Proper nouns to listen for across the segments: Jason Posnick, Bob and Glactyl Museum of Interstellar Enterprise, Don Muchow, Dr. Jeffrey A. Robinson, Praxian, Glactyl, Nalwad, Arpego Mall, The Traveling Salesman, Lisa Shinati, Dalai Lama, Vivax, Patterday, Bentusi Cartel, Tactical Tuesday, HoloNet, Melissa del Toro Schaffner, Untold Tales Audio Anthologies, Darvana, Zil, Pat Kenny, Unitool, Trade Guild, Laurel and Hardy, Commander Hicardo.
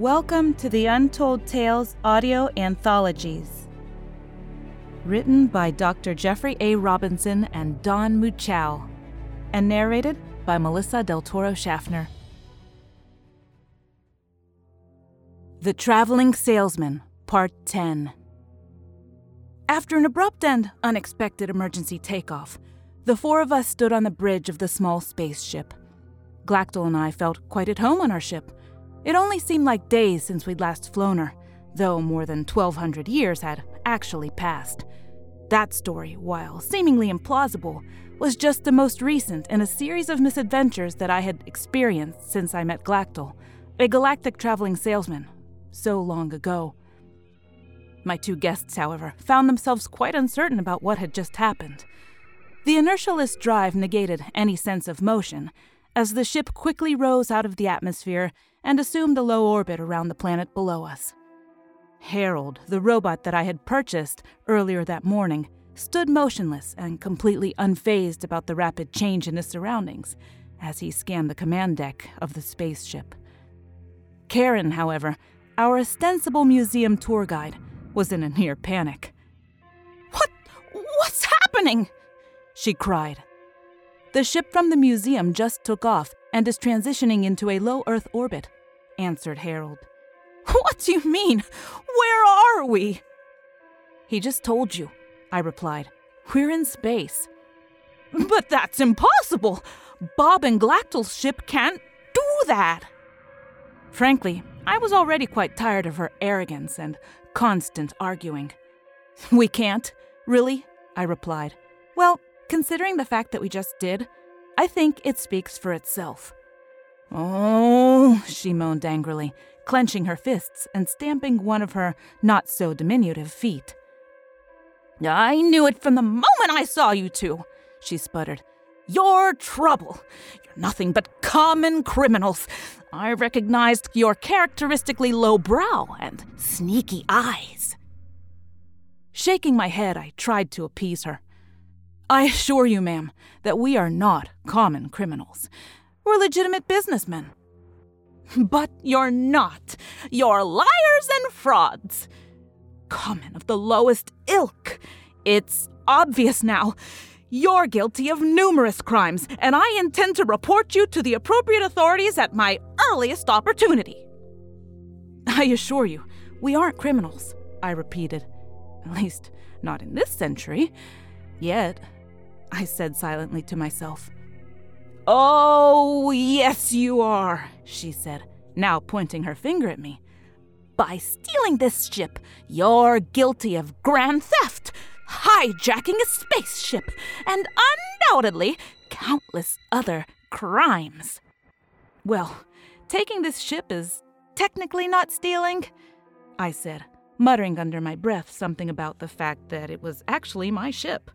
Welcome to the Untold Tales Audio Anthologies. Written by Dr. Jeffrey A. Robinson and Don Muchow, and narrated by Melissa del Toro Schaffner. The Traveling Salesman, Part 10. After an abrupt and unexpected emergency takeoff, the four of us stood on the bridge of the small spaceship. Glactyl and I felt quite at home on our ship. It only seemed like days since we'd last flown her, though more than 1,200 years had actually passed. That story, while seemingly implausible, was just the most recent in a series of misadventures that I had experienced since I met Glactyl, a galactic traveling salesman, so long ago. My two guests, however, found themselves quite uncertain about what had just happened. The inertialist drive negated any sense of motion, as the ship quickly rose out of the atmosphere and assumed a low orbit around the planet below us. Harold, the robot that I had purchased earlier that morning, stood motionless and completely unfazed about the rapid change in his surroundings as he scanned the command deck of the spaceship. Karen, however, our ostensible museum tour guide, was in a near panic. What's happening?" she cried. The ship from the museum just took off and is transitioning into a low-Earth orbit, answered Harold. What do you mean? Where are we? He just told you, I replied. We're in space. But that's impossible. Bob and Glactyl's ship can't do that. Frankly, I was already quite tired of her arrogance and constant arguing. We can't, really? I replied. Well, considering the fact that we just did, I think it speaks for itself. Oh, she moaned angrily, clenching her fists and stamping one of her not-so-diminutive feet. I knew it from the moment I saw you two, she sputtered. You're trouble. You're nothing but common criminals. I recognized your characteristically lowbrow and sneaky eyes. Shaking my head, I tried to appease her. I assure you, ma'am, that we are not common criminals. We're legitimate businessmen. But you're not. You're liars and frauds. Common of the lowest ilk. It's obvious now. You're guilty of numerous crimes, and I intend to report you to the appropriate authorities at my earliest opportunity. I assure you, we aren't criminals, I repeated. At least, not in this century. Yet, I said silently to myself. Oh, yes you are, she said, now pointing her finger at me. By stealing this ship, you're guilty of grand theft, hijacking a spaceship, and undoubtedly countless other crimes. Well, taking this ship is technically not stealing, I said, muttering under my breath something about the fact that it was actually my ship.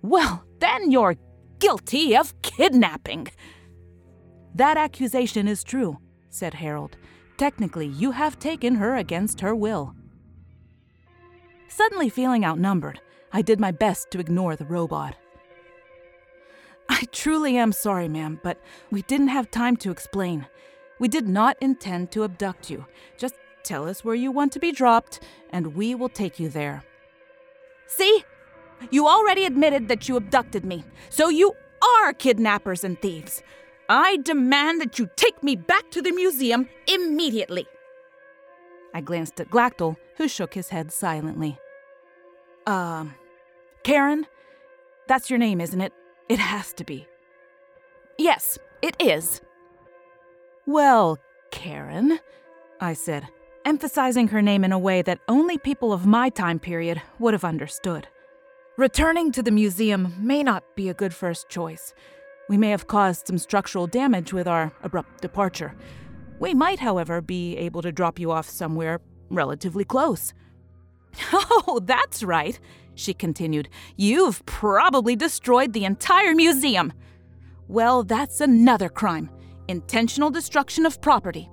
Well, then you're guilty of kidnapping. That accusation is true, said Harold. Technically, you have taken her against her will. Suddenly feeling outnumbered, I did my best to ignore the robot. I truly am sorry, ma'am, but we didn't have time to explain. We did not intend to abduct you. Just tell us where you want to be dropped, and we will take you there. See? You already admitted that you abducted me, so you are kidnappers and thieves. I demand that you take me back to the museum immediately. I glanced at Glactyl, who shook his head silently. Karen? That's your name, isn't it? It has to be. Yes, it is. Well, Karen, I said, emphasizing her name in a way that only people of my time period would have understood. Returning to the museum may not be a good first choice. We may have caused some structural damage with our abrupt departure. We might, however, be able to drop you off somewhere relatively close. Oh, that's right, she continued. You've probably destroyed the entire museum. Well, that's another crime, intentional destruction of property.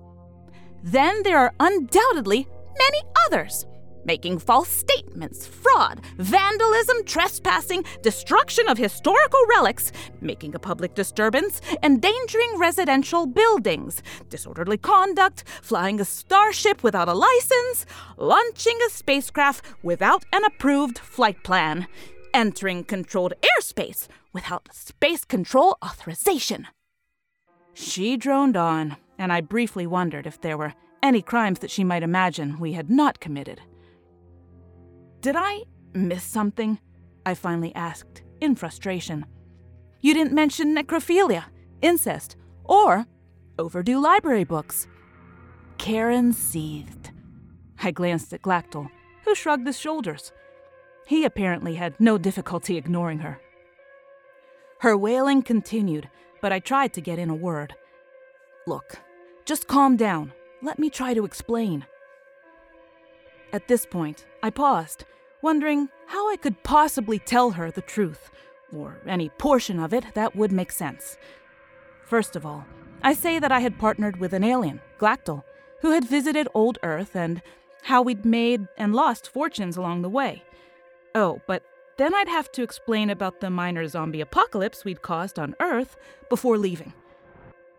Then there are undoubtedly many others. making false statements, fraud, vandalism, trespassing, destruction of historical relics, making a public disturbance, endangering residential buildings, disorderly conduct, flying a starship without a license, launching a spacecraft without an approved flight plan, entering controlled airspace without space control authorization. She droned on, and I briefly wondered if there were any crimes that she might imagine we had not committed. Did I miss something? I finally asked, in frustration. You didn't mention necrophilia, incest, or overdue library books. Karen seethed. I glanced at Glactyl, who shrugged his shoulders. He apparently had no difficulty ignoring her. Her wailing continued, but I tried to get in a word. Look, just calm down. Let me try to explain. At this point, I paused, wondering how I could possibly tell her the truth, or any portion of it that would make sense. First of all, I say that I had partnered with an alien, Glactyl, who had visited Old Earth and how we'd made and lost fortunes along the way. Oh, but then I'd have to explain about the minor zombie apocalypse we'd caused on Earth before leaving.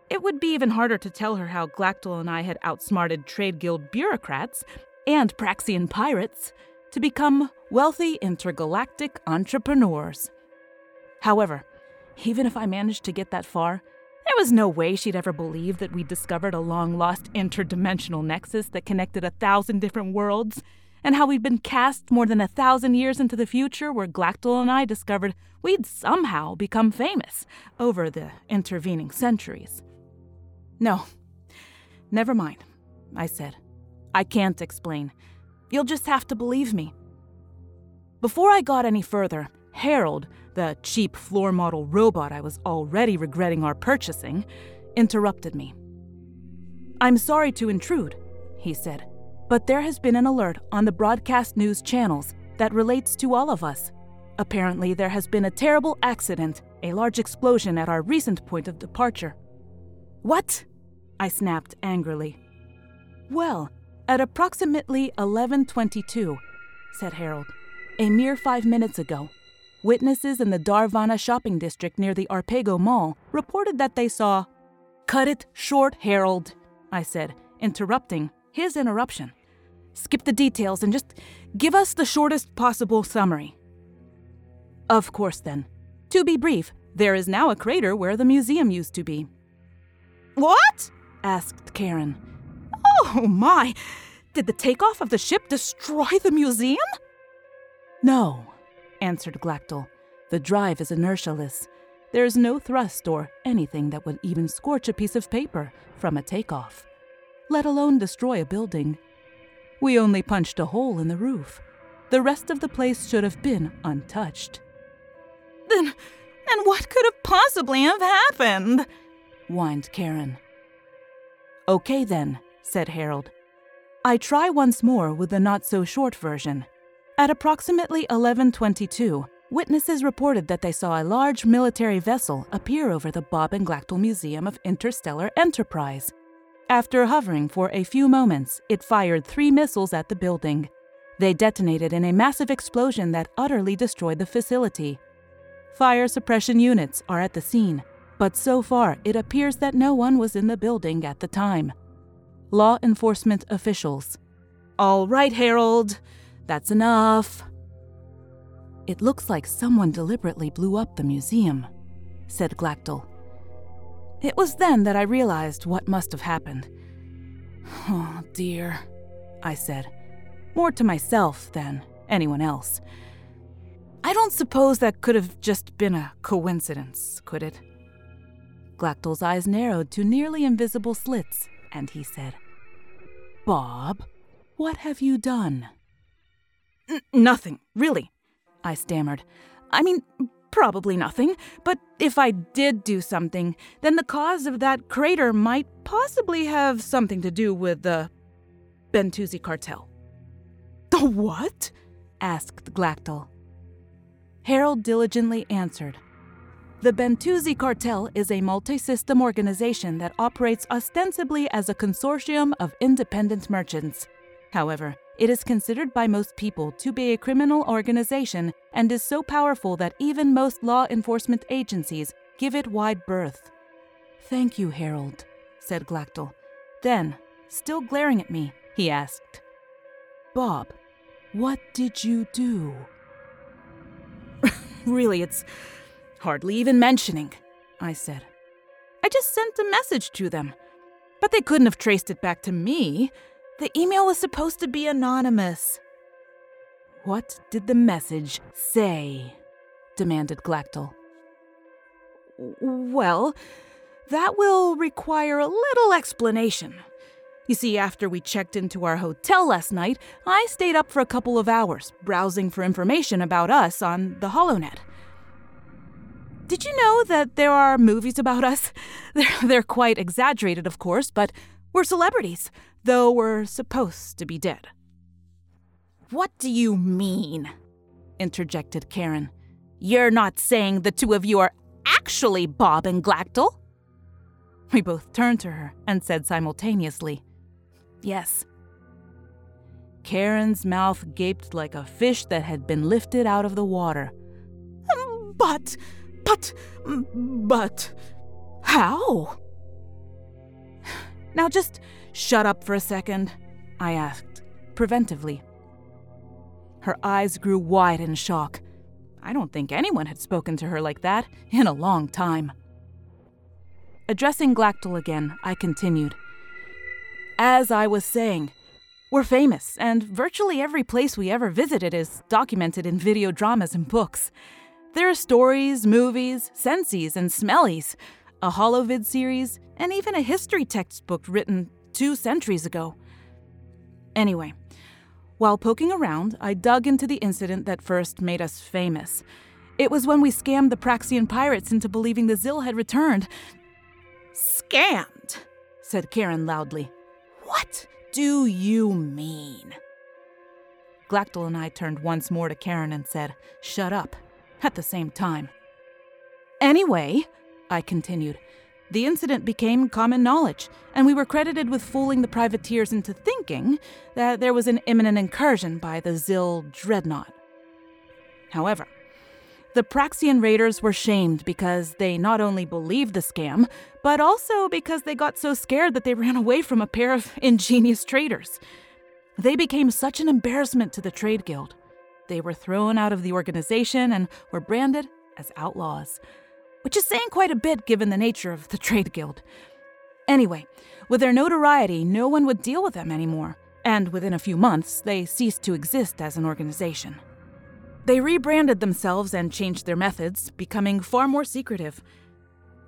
It would be even harder to tell her how Glactyl and I had outsmarted Trade Guild bureaucrats and Praxian pirates to become wealthy intergalactic entrepreneurs. However, even if I managed to get that far, there was no way she'd ever believe that we discovered a long-lost interdimensional nexus that connected 1,000 different worlds, and how we'd been cast more than 1,000 years into the future where Glactyl and I discovered we'd somehow become famous over the intervening centuries. No, never mind, I said. I can't explain. You'll just have to believe me. Before I got any further, Harold, the cheap floor model robot I was already regretting our purchasing, interrupted me. I'm sorry to intrude, he said, but there has been an alert on the broadcast news channels that relates to all of us. Apparently, there has been a terrible accident, a large explosion at our recent point of departure. What? I snapped angrily. Well, at approximately 11:22, said Harold, a mere 5 minutes ago, witnesses in the Darvana shopping district near the Arpego Mall reported that they saw... Cut it short, Harold, I said, interrupting his interruption. Skip the details and just give us the shortest possible summary. Of course, then. To be brief, there is now a crater where the museum used to be. What? Asked Karen. Oh my! Did the takeoff of the ship destroy the museum? No, answered Glactyl. The drive is inertialess. There is no thrust or anything that would even scorch a piece of paper from a takeoff, let alone destroy a building. We only punched a hole in the roof. The rest of the place should have been untouched. Then what could have possibly have happened? Whined Karen. Okay then, said Harold. I try once more with the not-so-short version. At approximately 11:22, witnesses reported that they saw a large military vessel appear over the Bob and Glactyl Museum of Interstellar Enterprise. After hovering for a few moments, it fired 3 missiles at the building. They detonated in a massive explosion that utterly destroyed the facility. Fire suppression units are at the scene, but so far it appears that no one was in the building at the time. Law enforcement officials. All right, Harold, that's enough. It looks like someone deliberately blew up the museum, said Glactyl. It was then that I realized what must have happened. Oh dear, I said, more to myself than anyone else. I don't suppose that could have just been a coincidence, could it? Glactyl's eyes narrowed to nearly invisible slits, and he said, Bob, what have you done? Nothing, really, I stammered. I mean, probably nothing, but if I did do something, then the cause of that crater might possibly have something to do with the Bentusi Cartel. The what? Asked Glactyl. Harold diligently answered. The Bentusi Cartel is a multi-system organization that operates ostensibly as a consortium of independent merchants. However, It is considered by most people to be a criminal organization and is so powerful that even most law enforcement agencies give it wide berth. "Thank you, Harold," said Glactyl. Then, still glaring at me, he asked, "Bob, what did you do?" "Really, it's hardly even mentioning," I said. "I just sent a message to them, but they couldn't have traced it back to me. The email was supposed to be anonymous." "What did the message say?" demanded Glactyl. "Well, that will require a little explanation. You see, after we checked into our hotel last night, I stayed up for a couple of hours, browsing for information about us on the HoloNet. Did you know that there are movies about us? They're quite exaggerated, of course, but we're celebrities, though we're supposed to be dead." "What do you mean?" interjected Karen. "You're not saying the two of you are actually Bob and Glactyl?" We both turned to her and said simultaneously, "Yes." Karen's mouth gaped like a fish that had been lifted out of the water. But, how?" "Now just shut up for a second," I asked, preventively. Her eyes grew wide in shock. I don't think anyone had spoken to her like that in a long time. Addressing Glactyl again, I continued. "As I was saying, we're famous, and virtually every place we ever visited is documented in video dramas and books. There are stories, movies, sensies, and smellies, a holovid series, and even a history textbook written 2 centuries ago. Anyway, while poking around, I dug into the incident that first made us famous. It was when we scammed the Praxian pirates into believing the Zil had returned." "Scammed?" said Karen loudly. "What do you mean?" Glactyl and I turned once more to Karen and said, "Shut up," at the same time. "Anyway," I continued, "the incident became common knowledge, and we were credited with fooling the privateers into thinking that there was an imminent incursion by the Zil dreadnought. However, the Praxian raiders were shamed because they not only believed the scam, but also because they got so scared that they ran away from a pair of ingenious traders. They became such an embarrassment to the Trade Guild. They were thrown out of the organization and were branded as outlaws, which is saying quite a bit given the nature of the Trade Guild. Anyway, with their notoriety, no one would deal with them anymore, and within a few months, they ceased to exist as an organization. They rebranded themselves and changed their methods, becoming far more secretive.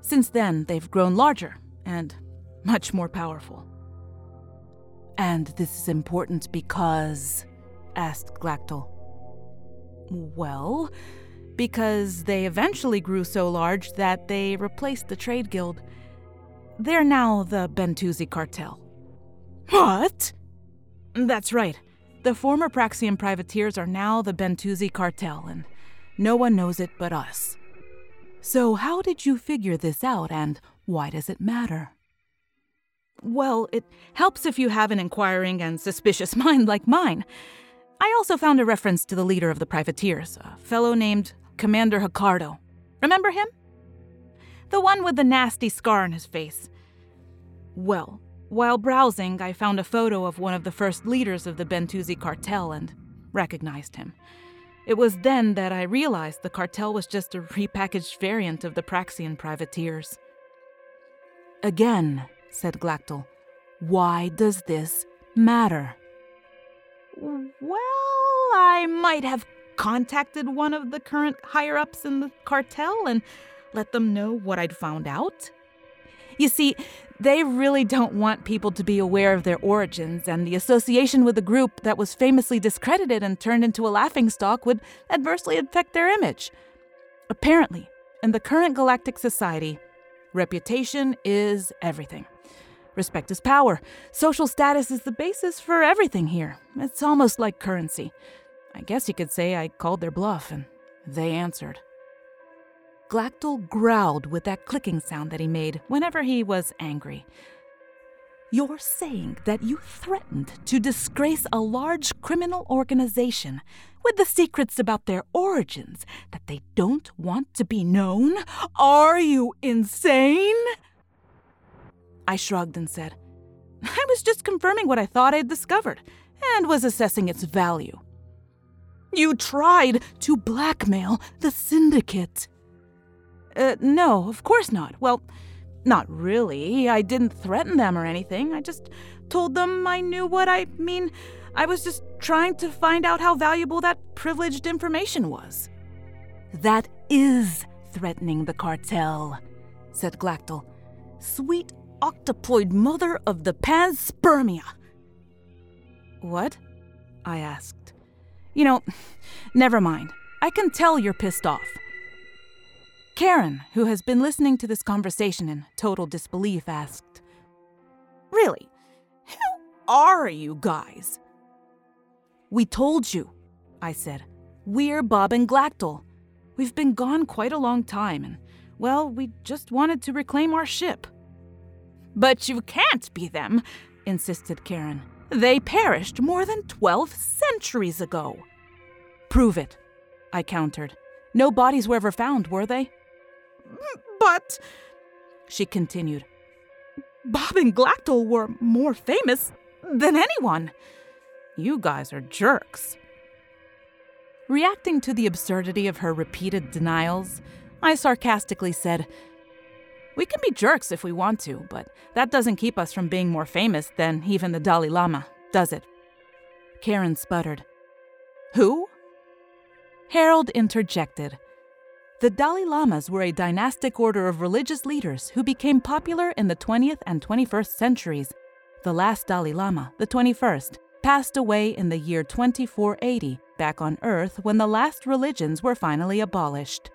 Since then, they've grown larger and much more powerful." "And this is important because?" asked Glactyl. "Well, because they eventually grew so large that they replaced the Trade Guild. They're now the Bentusi Cartel." "What?" "That's right. The former Praxian privateers are now the Bentusi Cartel, and no one knows it but us." "So how did you figure this out, and why does it matter?" "Well, it helps if you have an inquiring and suspicious mind like mine. I also found a reference to the leader of the privateers, a fellow named Commander Hicardo. Remember him? The one with the nasty scar on his face. Well, while browsing, I found a photo of one of the first leaders of the Bentusi Cartel and recognized him. It was then that I realized the cartel was just a repackaged variant of the Praxian privateers." "Again," said Glactyl, "why does this matter?" "Well, I might have contacted one of the current higher-ups in the cartel and let them know what I'd found out. You see, they really don't want people to be aware of their origins, and the association with a group that was famously discredited and turned into a laughingstock would adversely affect their image. Apparently, in the current galactic society, reputation is everything. Respect is power. Social status is the basis for everything here. It's almost like currency. I guess you could say I called their bluff, and they answered." Glactyl growled with that clicking sound that he made whenever he was angry. You're saying that you threatened to disgrace a large criminal organization with the secrets about their origins that they don't want to be known? Are you insane? I shrugged and said, I was just confirming what I thought I'd discovered and was assessing its value. You tried to blackmail the syndicate. No, of course not. Well, not really. I didn't threaten them or anything. I just told them I knew what I mean. I was just trying to find out how valuable that privileged information was. That is threatening the cartel, said Glactyl. Sweet octoploid mother of the panspermia. What? I asked. You know, never mind. I can tell you're pissed off. Karen, who has been listening to this conversation in total disbelief, asked, Really? Who are you guys? We told you, I said. We're Bob and Glactyl. We've been gone quite a long time, and, well, we just wanted to reclaim our ship. But you can't be them, insisted Karen. They perished more than 12 centuries ago. Prove it, I countered. No bodies were ever found, were they? But, she continued, Bob and Glactyl were more famous than anyone. You guys are jerks. Reacting to the absurdity of her repeated denials, I sarcastically said, We can be jerks if we want to, but that doesn't keep us from being more famous than even the Dalai Lama, does it? Karen sputtered. Who? Harold interjected. The Dalai Lamas were a dynastic order of religious leaders who became popular in the 20th and 21st centuries. The last Dalai Lama, the 21st, passed away in the year 2480, back on Earth when the last religions were finally abolished.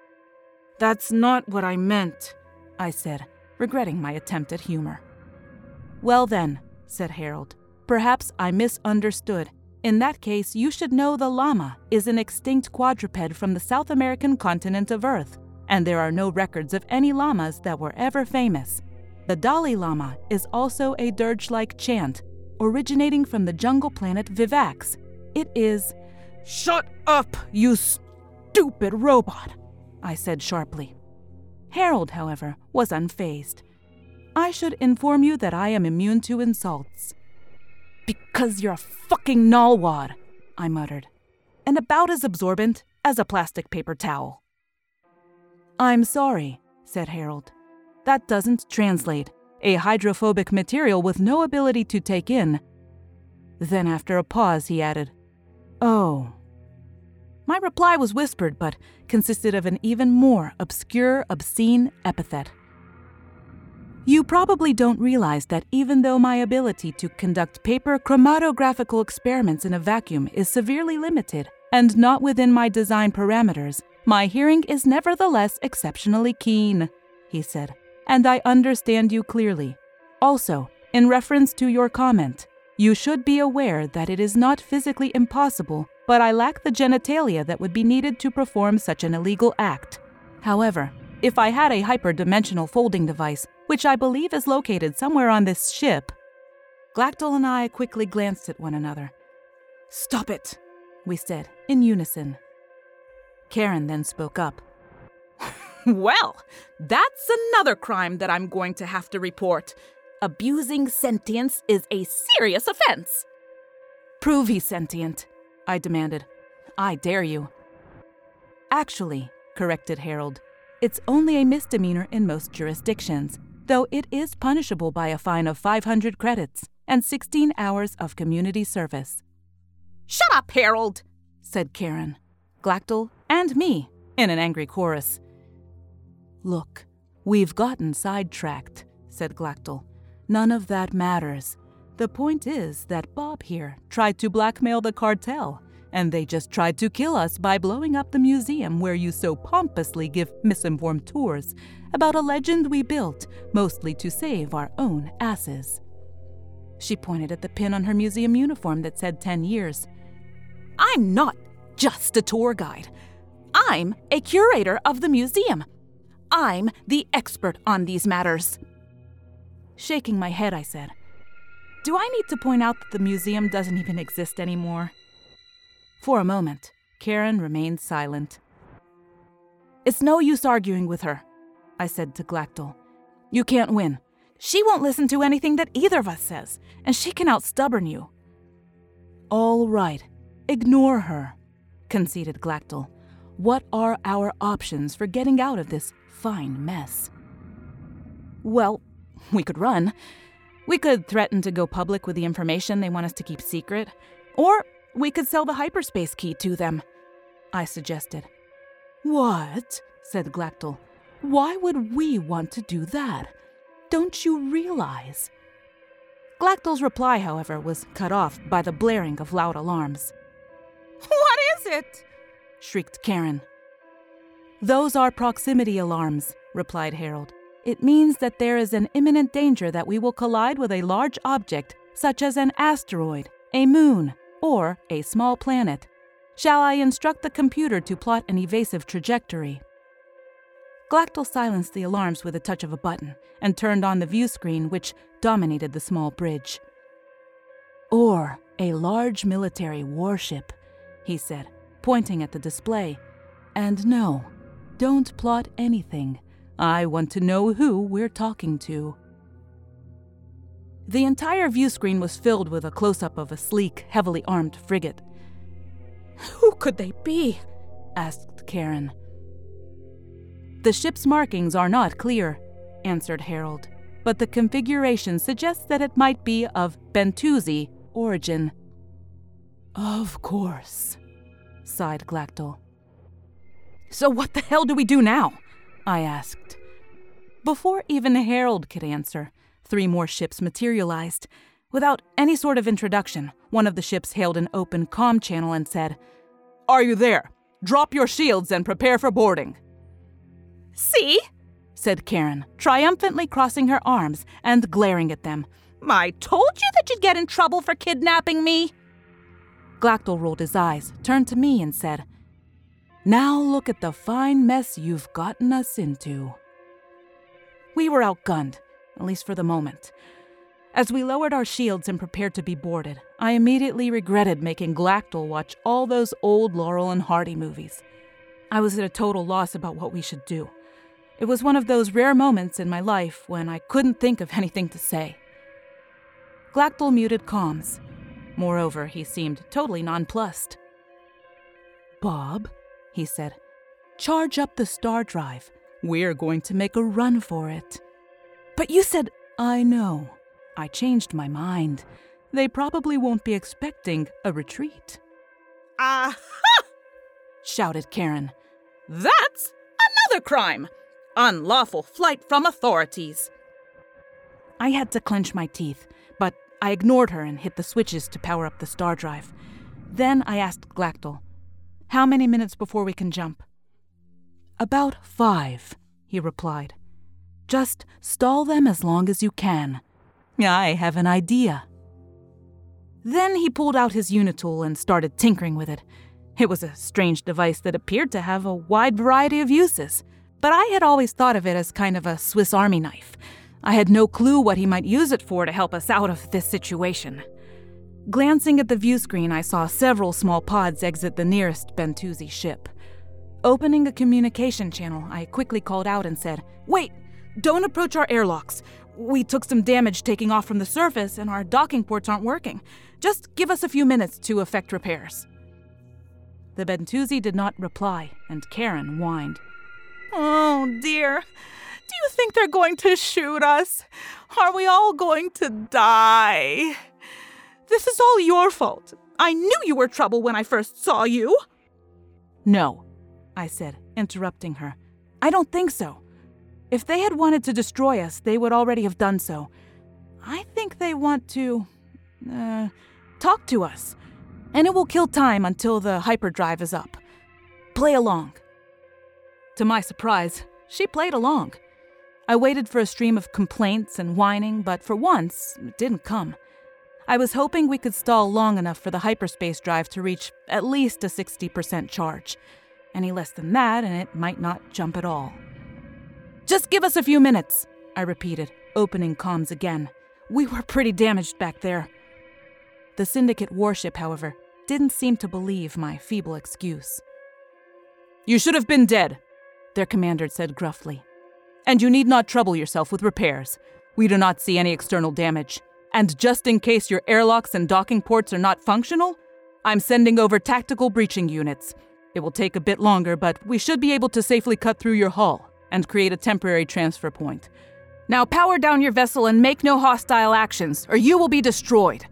That's not what I meant, I said, regretting my attempt at humor. Well then, said Harold, perhaps I misunderstood. In that case, you should know the llama is an extinct quadruped from the South American continent of Earth, and there are no records of any llamas that were ever famous. The Dalai Lama is also a dirge-like chant, originating from the jungle planet Vivax. It is... Shut up, you stupid robot, I said sharply. Harold, however, was unfazed. I should inform you that I am immune to insults. Because you're a fucking Nalwad, I muttered, and about as absorbent as a plastic paper towel. I'm sorry, said Harold. That doesn't translate. A hydrophobic material with no ability to take in. Then after a pause, he added, Oh. My reply was whispered, but consisted of an even more obscure, obscene epithet. You probably don't realize that even though my ability to conduct paper chromatographical experiments in a vacuum is severely limited and not within my design parameters, my hearing is nevertheless exceptionally keen, he said, and I understand you clearly. Also, in reference to your comment, you should be aware that it is not physically impossible, but I lack the genitalia that would be needed to perform such an illegal act. However, if I had a hyperdimensional folding device, which I believe is located somewhere on this ship. Glactyl and I quickly glanced at one another. Stop it, we said, in unison. Karen then spoke up. Well, that's another crime that I'm going to have to report. Abusing sentience is a serious offense. Prove he's sentient, I demanded. I dare you. Actually, corrected Harold, it's only a misdemeanor in most jurisdictions, though it is punishable by a fine of 500 credits and 16 hours of community service. Shut up, Harold, said Karen, Glactyl, and me in an angry chorus. Look, we've gotten sidetracked, said Glactyl. None of that matters. The point is that Bob here tried to blackmail the cartel, and they just tried to kill us by blowing up the museum where you so pompously give misinformed tours about a legend we built, mostly to save our own asses. She pointed at the pin on her museum uniform that said 10 years. I'm not just a tour guide. I'm a curator of the museum. I'm the expert on these matters. Shaking my head, I said, Do I need to point out that the museum doesn't even exist anymore? For a moment, Karen remained silent. It's no use arguing with her, I said to Glactyl. You can't win. She won't listen to anything that either of us says, and she can outstubborn you. All right, ignore her, conceded Glactyl. What are our options for getting out of this fine mess? Well, we could run. We could threaten to go public with the information they want us to keep secret, or we could sell the hyperspace key to them, I suggested. What? Said Glactyl. Why would we want to do that? Don't you realize? Glactyl's reply, however, was cut off by the blaring of loud alarms. What is it? Shrieked Karen. Those are proximity alarms, replied Harold. It means that there is an imminent danger that we will collide with a large object, such as an asteroid, a moon, or a small planet. Shall I instruct the computer to plot an evasive trajectory? Glactyl silenced the alarms with a touch of a button and turned on the view screen, which dominated the small bridge. Or a large military warship, he said, pointing at the display. And no, don't plot anything. I want to know who we're talking to. The entire view screen was filled with a close-up of a sleek, heavily armed frigate. Who could they be? Asked Karen. The ship's markings are not clear, answered Harold, but the configuration suggests that it might be of Bentusi origin. Of course, sighed Glactyl. So what the hell do we do now? I asked. Before even Harold could answer, three more ships materialized. Without any sort of introduction, one of the ships hailed an open comm channel and said, Are you there? Drop your shields and prepare for boarding. See? Said Karen, triumphantly crossing her arms and glaring at them. I told you that you'd get in trouble for kidnapping me. Glactyl rolled his eyes, turned to me and said, Now look at the fine mess you've gotten us into. We were outgunned, at least for the moment. As we lowered our shields and prepared to be boarded, I immediately regretted making Glactyl watch all those old Laurel and Hardy movies. I was at a total loss about what we should do. It was one of those rare moments in my life when I couldn't think of anything to say. Glactyl muted comms. Moreover, he seemed totally nonplussed. Bob, he said, charge up the star drive. We're going to make a run for it. But you said, I know. I changed my mind. They probably won't be expecting a retreat. Aha! Shouted Karen. That's another crime! Unlawful flight from authorities. I had to clench my teeth, but I ignored her and hit the switches to power up the star drive. Then I asked Glactyl, How many minutes before we can jump? About 5, he replied. Just stall them as long as you can. I have an idea. Then he pulled out his Unitool and started tinkering with it. It was a strange device that appeared to have a wide variety of uses, but I had always thought of it as kind of a Swiss Army knife. I had no clue what he might use it for to help us out of this situation. Glancing at the view screen, I saw several small pods exit the nearest Bentusi ship. Opening a communication channel, I quickly called out and said, Wait, don't approach our airlocks. We took some damage taking off from the surface and our docking ports aren't working. Just give us a few minutes to effect repairs. The Bentusi did not reply, and Karen whined. Oh dear, do you think they're going to shoot us? Are we all going to die? This is all your fault. I knew you were trouble when I first saw you. No, I said, interrupting her. I don't think so. If they had wanted to destroy us, they would already have done so. I think they want to talk to us, and it will kill time until the hyperdrive is up. Play along. To my surprise, she played along. I waited for a stream of complaints and whining, but for once, it didn't come. I was hoping we could stall long enough for the hyperspace drive to reach at least a 60% charge. Any less than that, and it might not jump at all. Just give us a few minutes, I repeated, opening comms again. We were pretty damaged back there." The Syndicate warship, however, didn't seem to believe my feeble excuse. "You should have been dead," their commander said gruffly. "And you need not trouble yourself with repairs. We do not see any external damage. And just in case your airlocks and docking ports are not functional, I'm sending over tactical breaching units. It will take a bit longer, but we should be able to safely cut through your hull and create a temporary transfer point. Now power down your vessel and make no hostile actions, or you will be destroyed."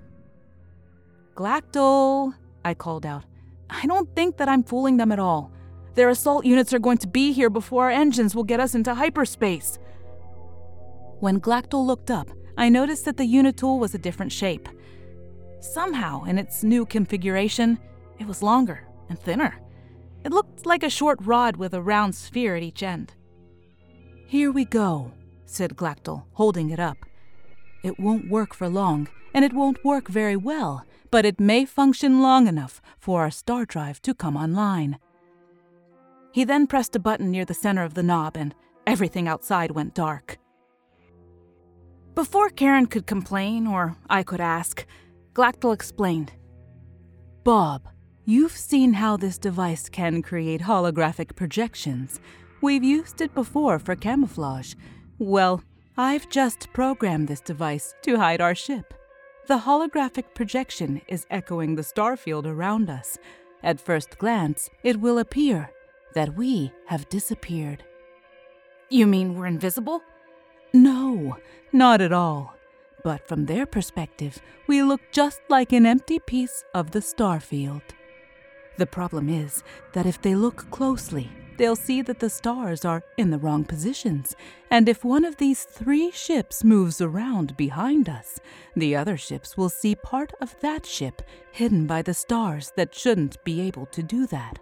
"Glactyl," I called out, "I don't think that I'm fooling them at all. Their assault units are going to be here before our engines will get us into hyperspace." When Glactyl looked up, I noticed that the Unitool was a different shape. Somehow, in its new configuration, it was longer and thinner. It looked like a short rod with a round sphere at each end. "Here we go," said Glactyl, holding it up. "It won't work for long, and it won't work very well, but it may function long enough for our star drive to come online." He then pressed a button near the center of the knob, and everything outside went dark. Before Karen could complain, or I could ask, Glactyl explained. "Bob, you've seen how this device can create holographic projections. We've used it before for camouflage. Well, I've just programmed this device to hide our ship. The holographic projection is echoing the starfield around us. At first glance, it will appear that we have disappeared." "You mean we're invisible?" "No, not at all. But from their perspective, we look just like an empty piece of the starfield. The problem is that if they look closely, they'll see that the stars are in the wrong positions, and if one of these three ships moves around behind us, the other ships will see part of that ship hidden by the stars that shouldn't be able to do that.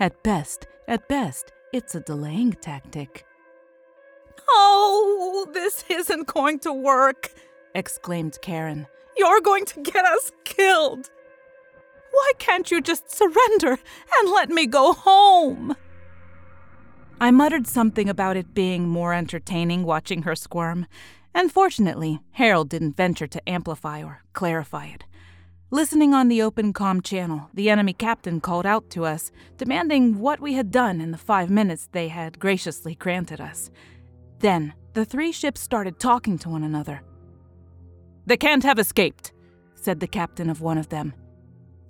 At best, it's a delaying tactic." "Oh, this isn't going to work," exclaimed Karen. "You're going to get us killed. Why can't you just surrender and let me go home?" I muttered something about it being more entertaining watching her squirm, and fortunately, Harold didn't venture to amplify or clarify it. Listening on the open comm channel, the enemy captain called out to us, demanding what we had done in the 5 minutes they had graciously granted us. Then, the three ships started talking to one another. "They can't have escaped," said the captain of one of them.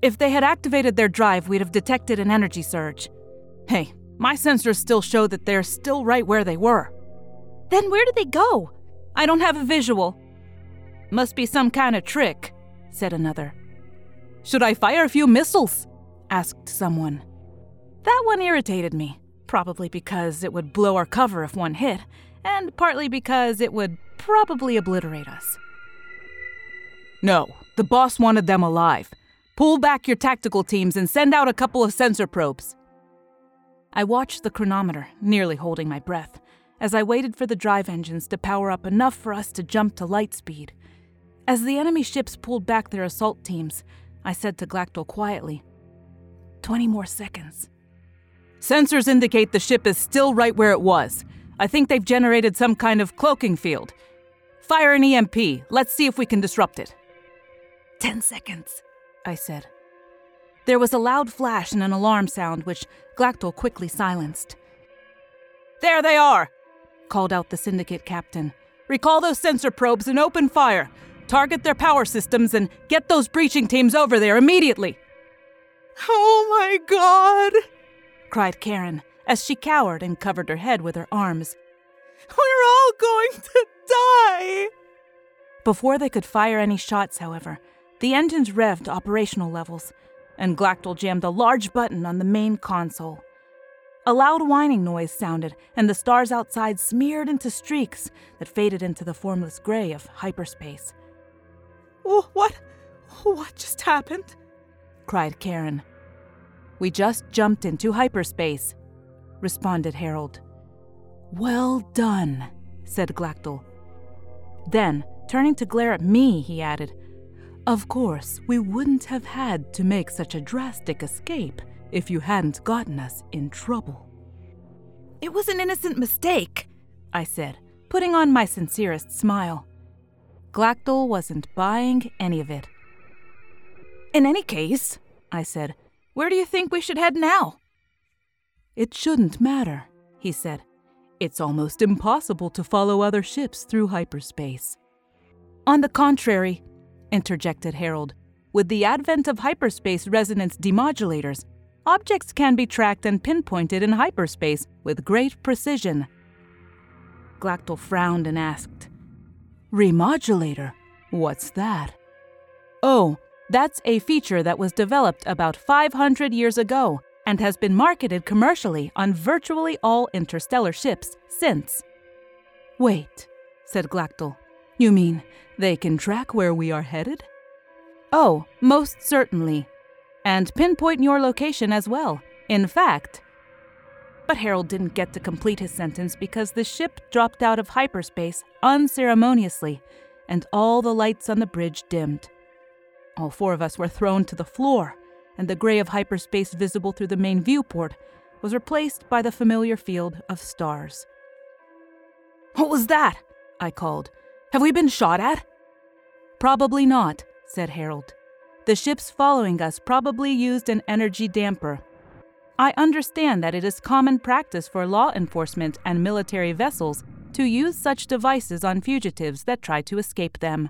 "If they had activated their drive, we'd have detected an energy surge. Hey, my sensors still show that they're still right where they were." "Then where did they go? I don't have a visual." "Must be some kind of trick," said another. "Should I fire a few missiles?" asked someone. That one irritated me, probably because it would blow our cover if one hit, and partly because it would probably obliterate us. "No, the boss wanted them alive. Pull back your tactical teams and send out a couple of sensor probes." I watched the chronometer, nearly holding my breath, as I waited for the drive engines to power up enough for us to jump to light speed. As the enemy ships pulled back their assault teams, I said to Glactyl quietly, 20 more seconds. "Sensors indicate the ship is still right where it was. I think they've generated some kind of cloaking field. Fire an EMP. Let's see if we can disrupt it." 10 seconds, I said. There was a loud flash and an alarm sound, which Glactyl quickly silenced. "There they are," called out the Syndicate captain. "Recall those sensor probes and open fire. Target their power systems and get those breaching teams over there immediately." "Oh my God," cried Karen as she cowered and covered her head with her arms. "We're all going to die." Before they could fire any shots, however, the engines revved to operational levels, and Glactyl jammed a large button on the main console. A loud whining noise sounded, and the stars outside smeared into streaks that faded into the formless gray of hyperspace. What just happened?" cried Karen. "We just jumped into hyperspace," responded Harold. "Well done," said Glactyl. Then, turning to glare at me, he added, "Of course, we wouldn't have had to make such a drastic escape if you hadn't gotten us in trouble." "It was an innocent mistake," I said, putting on my sincerest smile. Glactyl wasn't buying any of it. "In any case," I said, "where do you think we should head now?" "It shouldn't matter," he said. "It's almost impossible to follow other ships through hyperspace." "On the contrary," interjected Harold, "with the advent of hyperspace resonance demodulators, objects can be tracked and pinpointed in hyperspace with great precision." Glactyl frowned and asked, "Remodulator? What's that?" "Oh, that's a feature that was developed about 500 years ago and has been marketed commercially on virtually all interstellar ships since." "Wait," said Glactyl. "You mean they can track where we are headed?" "Oh, most certainly. And pinpoint your location as well. In fact..." But Harold didn't get to complete his sentence because the ship dropped out of hyperspace unceremoniously, and all the lights on the bridge dimmed. All four of us were thrown to the floor, and the gray of hyperspace visible through the main viewport was replaced by the familiar field of stars. "What was that?" I called. "Have we been shot at?" "Probably not," said Harold. "The ships following us probably used an energy damper. I understand that it is common practice for law enforcement and military vessels to use such devices on fugitives that try to escape them."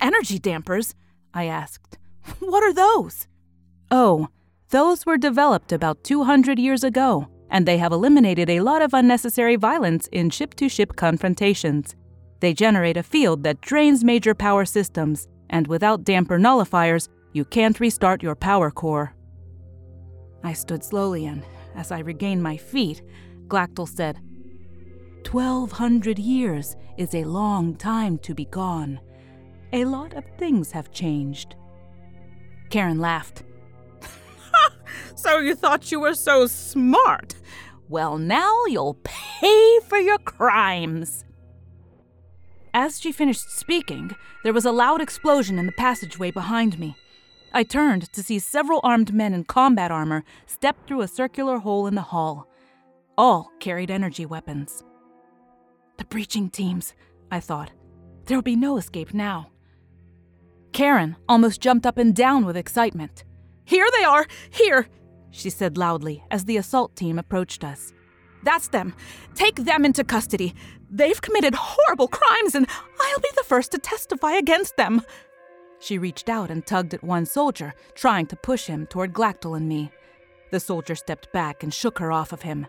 "Energy dampers?" I asked. "What are those?" "Oh, those were developed about 200 years ago, and they have eliminated a lot of unnecessary violence in ship-to-ship confrontations. They generate a field that drains major power systems, and without damper nullifiers, you can't restart your power core." I stood slowly, and as I regained my feet, Glactyl said, 1,200 years is a long time to be gone. A lot of things have changed." Karen laughed. "So you thought you were so smart? Well, now you'll pay for your crimes." As she finished speaking, there was a loud explosion in the passageway behind me. I turned to see several armed men in combat armor step through a circular hole in the hall. All carried energy weapons. "The breaching teams," I thought. "There'll be no escape now." Karen almost jumped up and down with excitement. "Here they are! Here!" she said loudly as the assault team approached us. "That's them! Take them into custody! They've committed horrible crimes, and I'll be the first to testify against them!" She reached out and tugged at one soldier, trying to push him toward Glactyl and me. The soldier stepped back and shook her off of him.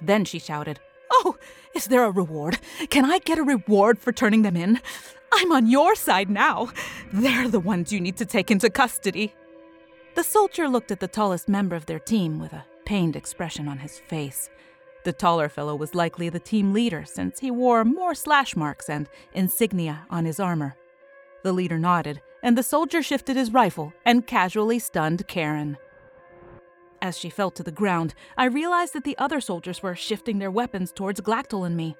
Then she shouted, "Oh, is there a reward? Can I get a reward for turning them in? I'm on your side now. They're the ones you need to take into custody." The soldier looked at the tallest member of their team with a pained expression on his face. The taller fellow was likely the team leader since he wore more slash marks and insignia on his armor. The leader nodded, and the soldier shifted his rifle and casually stunned Karen. As she fell to the ground, I realized that the other soldiers were shifting their weapons towards Glactyl and me.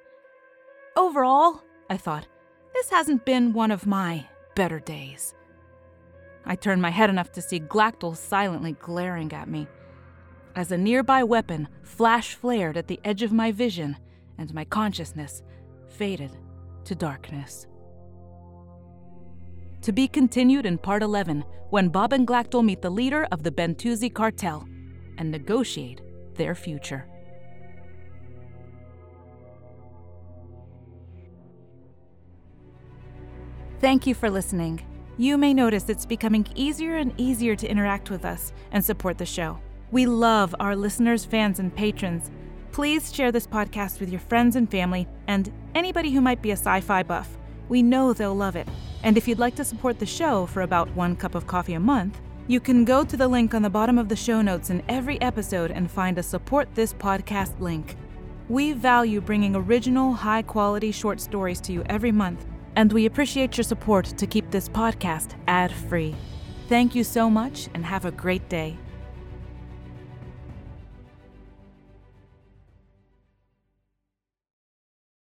Overall, I thought, this hasn't been one of my better days. I turned my head enough to see Glactyl silently glaring at me. As a nearby weapon flash flared at the edge of my vision, and my consciousness faded to darkness. To be continued in Part 11, when Bob and Glactyl meet the leader of the Bentusi Cartel and negotiate their future. Thank you for listening. You may notice it's becoming easier and easier to interact with us and support the show. We love our listeners, fans, and patrons. Please share this podcast with your friends and family and anybody who might be a sci-fi buff. We know they'll love it. And if you'd like to support the show for about one cup of coffee a month, you can go to the link on the bottom of the show notes in every episode and find a Support This Podcast link. We value bringing original, high-quality short stories to you every month, and we appreciate your support to keep this podcast ad-free. Thank you so much, and have a great day.